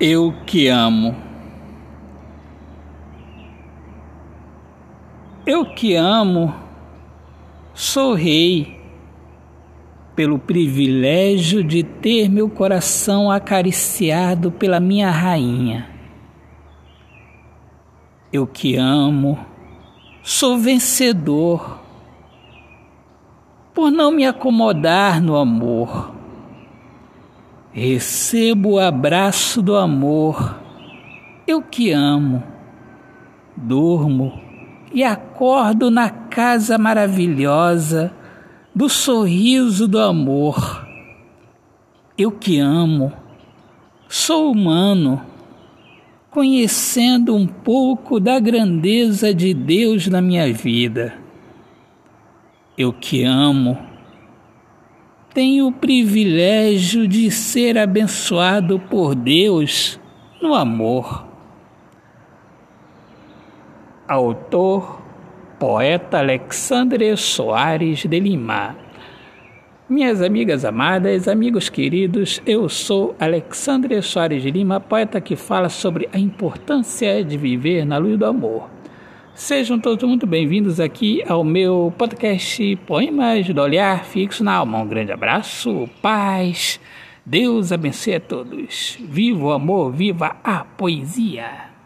Eu que amo. Eu que amo, sou rei pelo privilégio de ter meu coração acariciado pela minha rainha. Eu que amo, sou vencedor por não me acomodar no amor. Recebo o abraço do amor, eu que amo, durmo e acordo na casa maravilhosa do sorriso do amor, eu que amo, sou humano, conhecendo um pouco da grandeza de Deus na minha vida, eu que amo, tenho o privilégio de ser abençoado por Deus no amor. Autor, poeta Alexandre Soares de Lima. Minhas amigas amadas, amigos queridos, eu sou Alexandre Soares de Lima, poeta que fala sobre a importância de viver na luz do amor. Sejam todos muito bem-vindos aqui ao meu podcast Poemas do Olhar Fixo na Alma. Um grande abraço, paz, Deus abençoe a todos. Viva o amor, viva a poesia!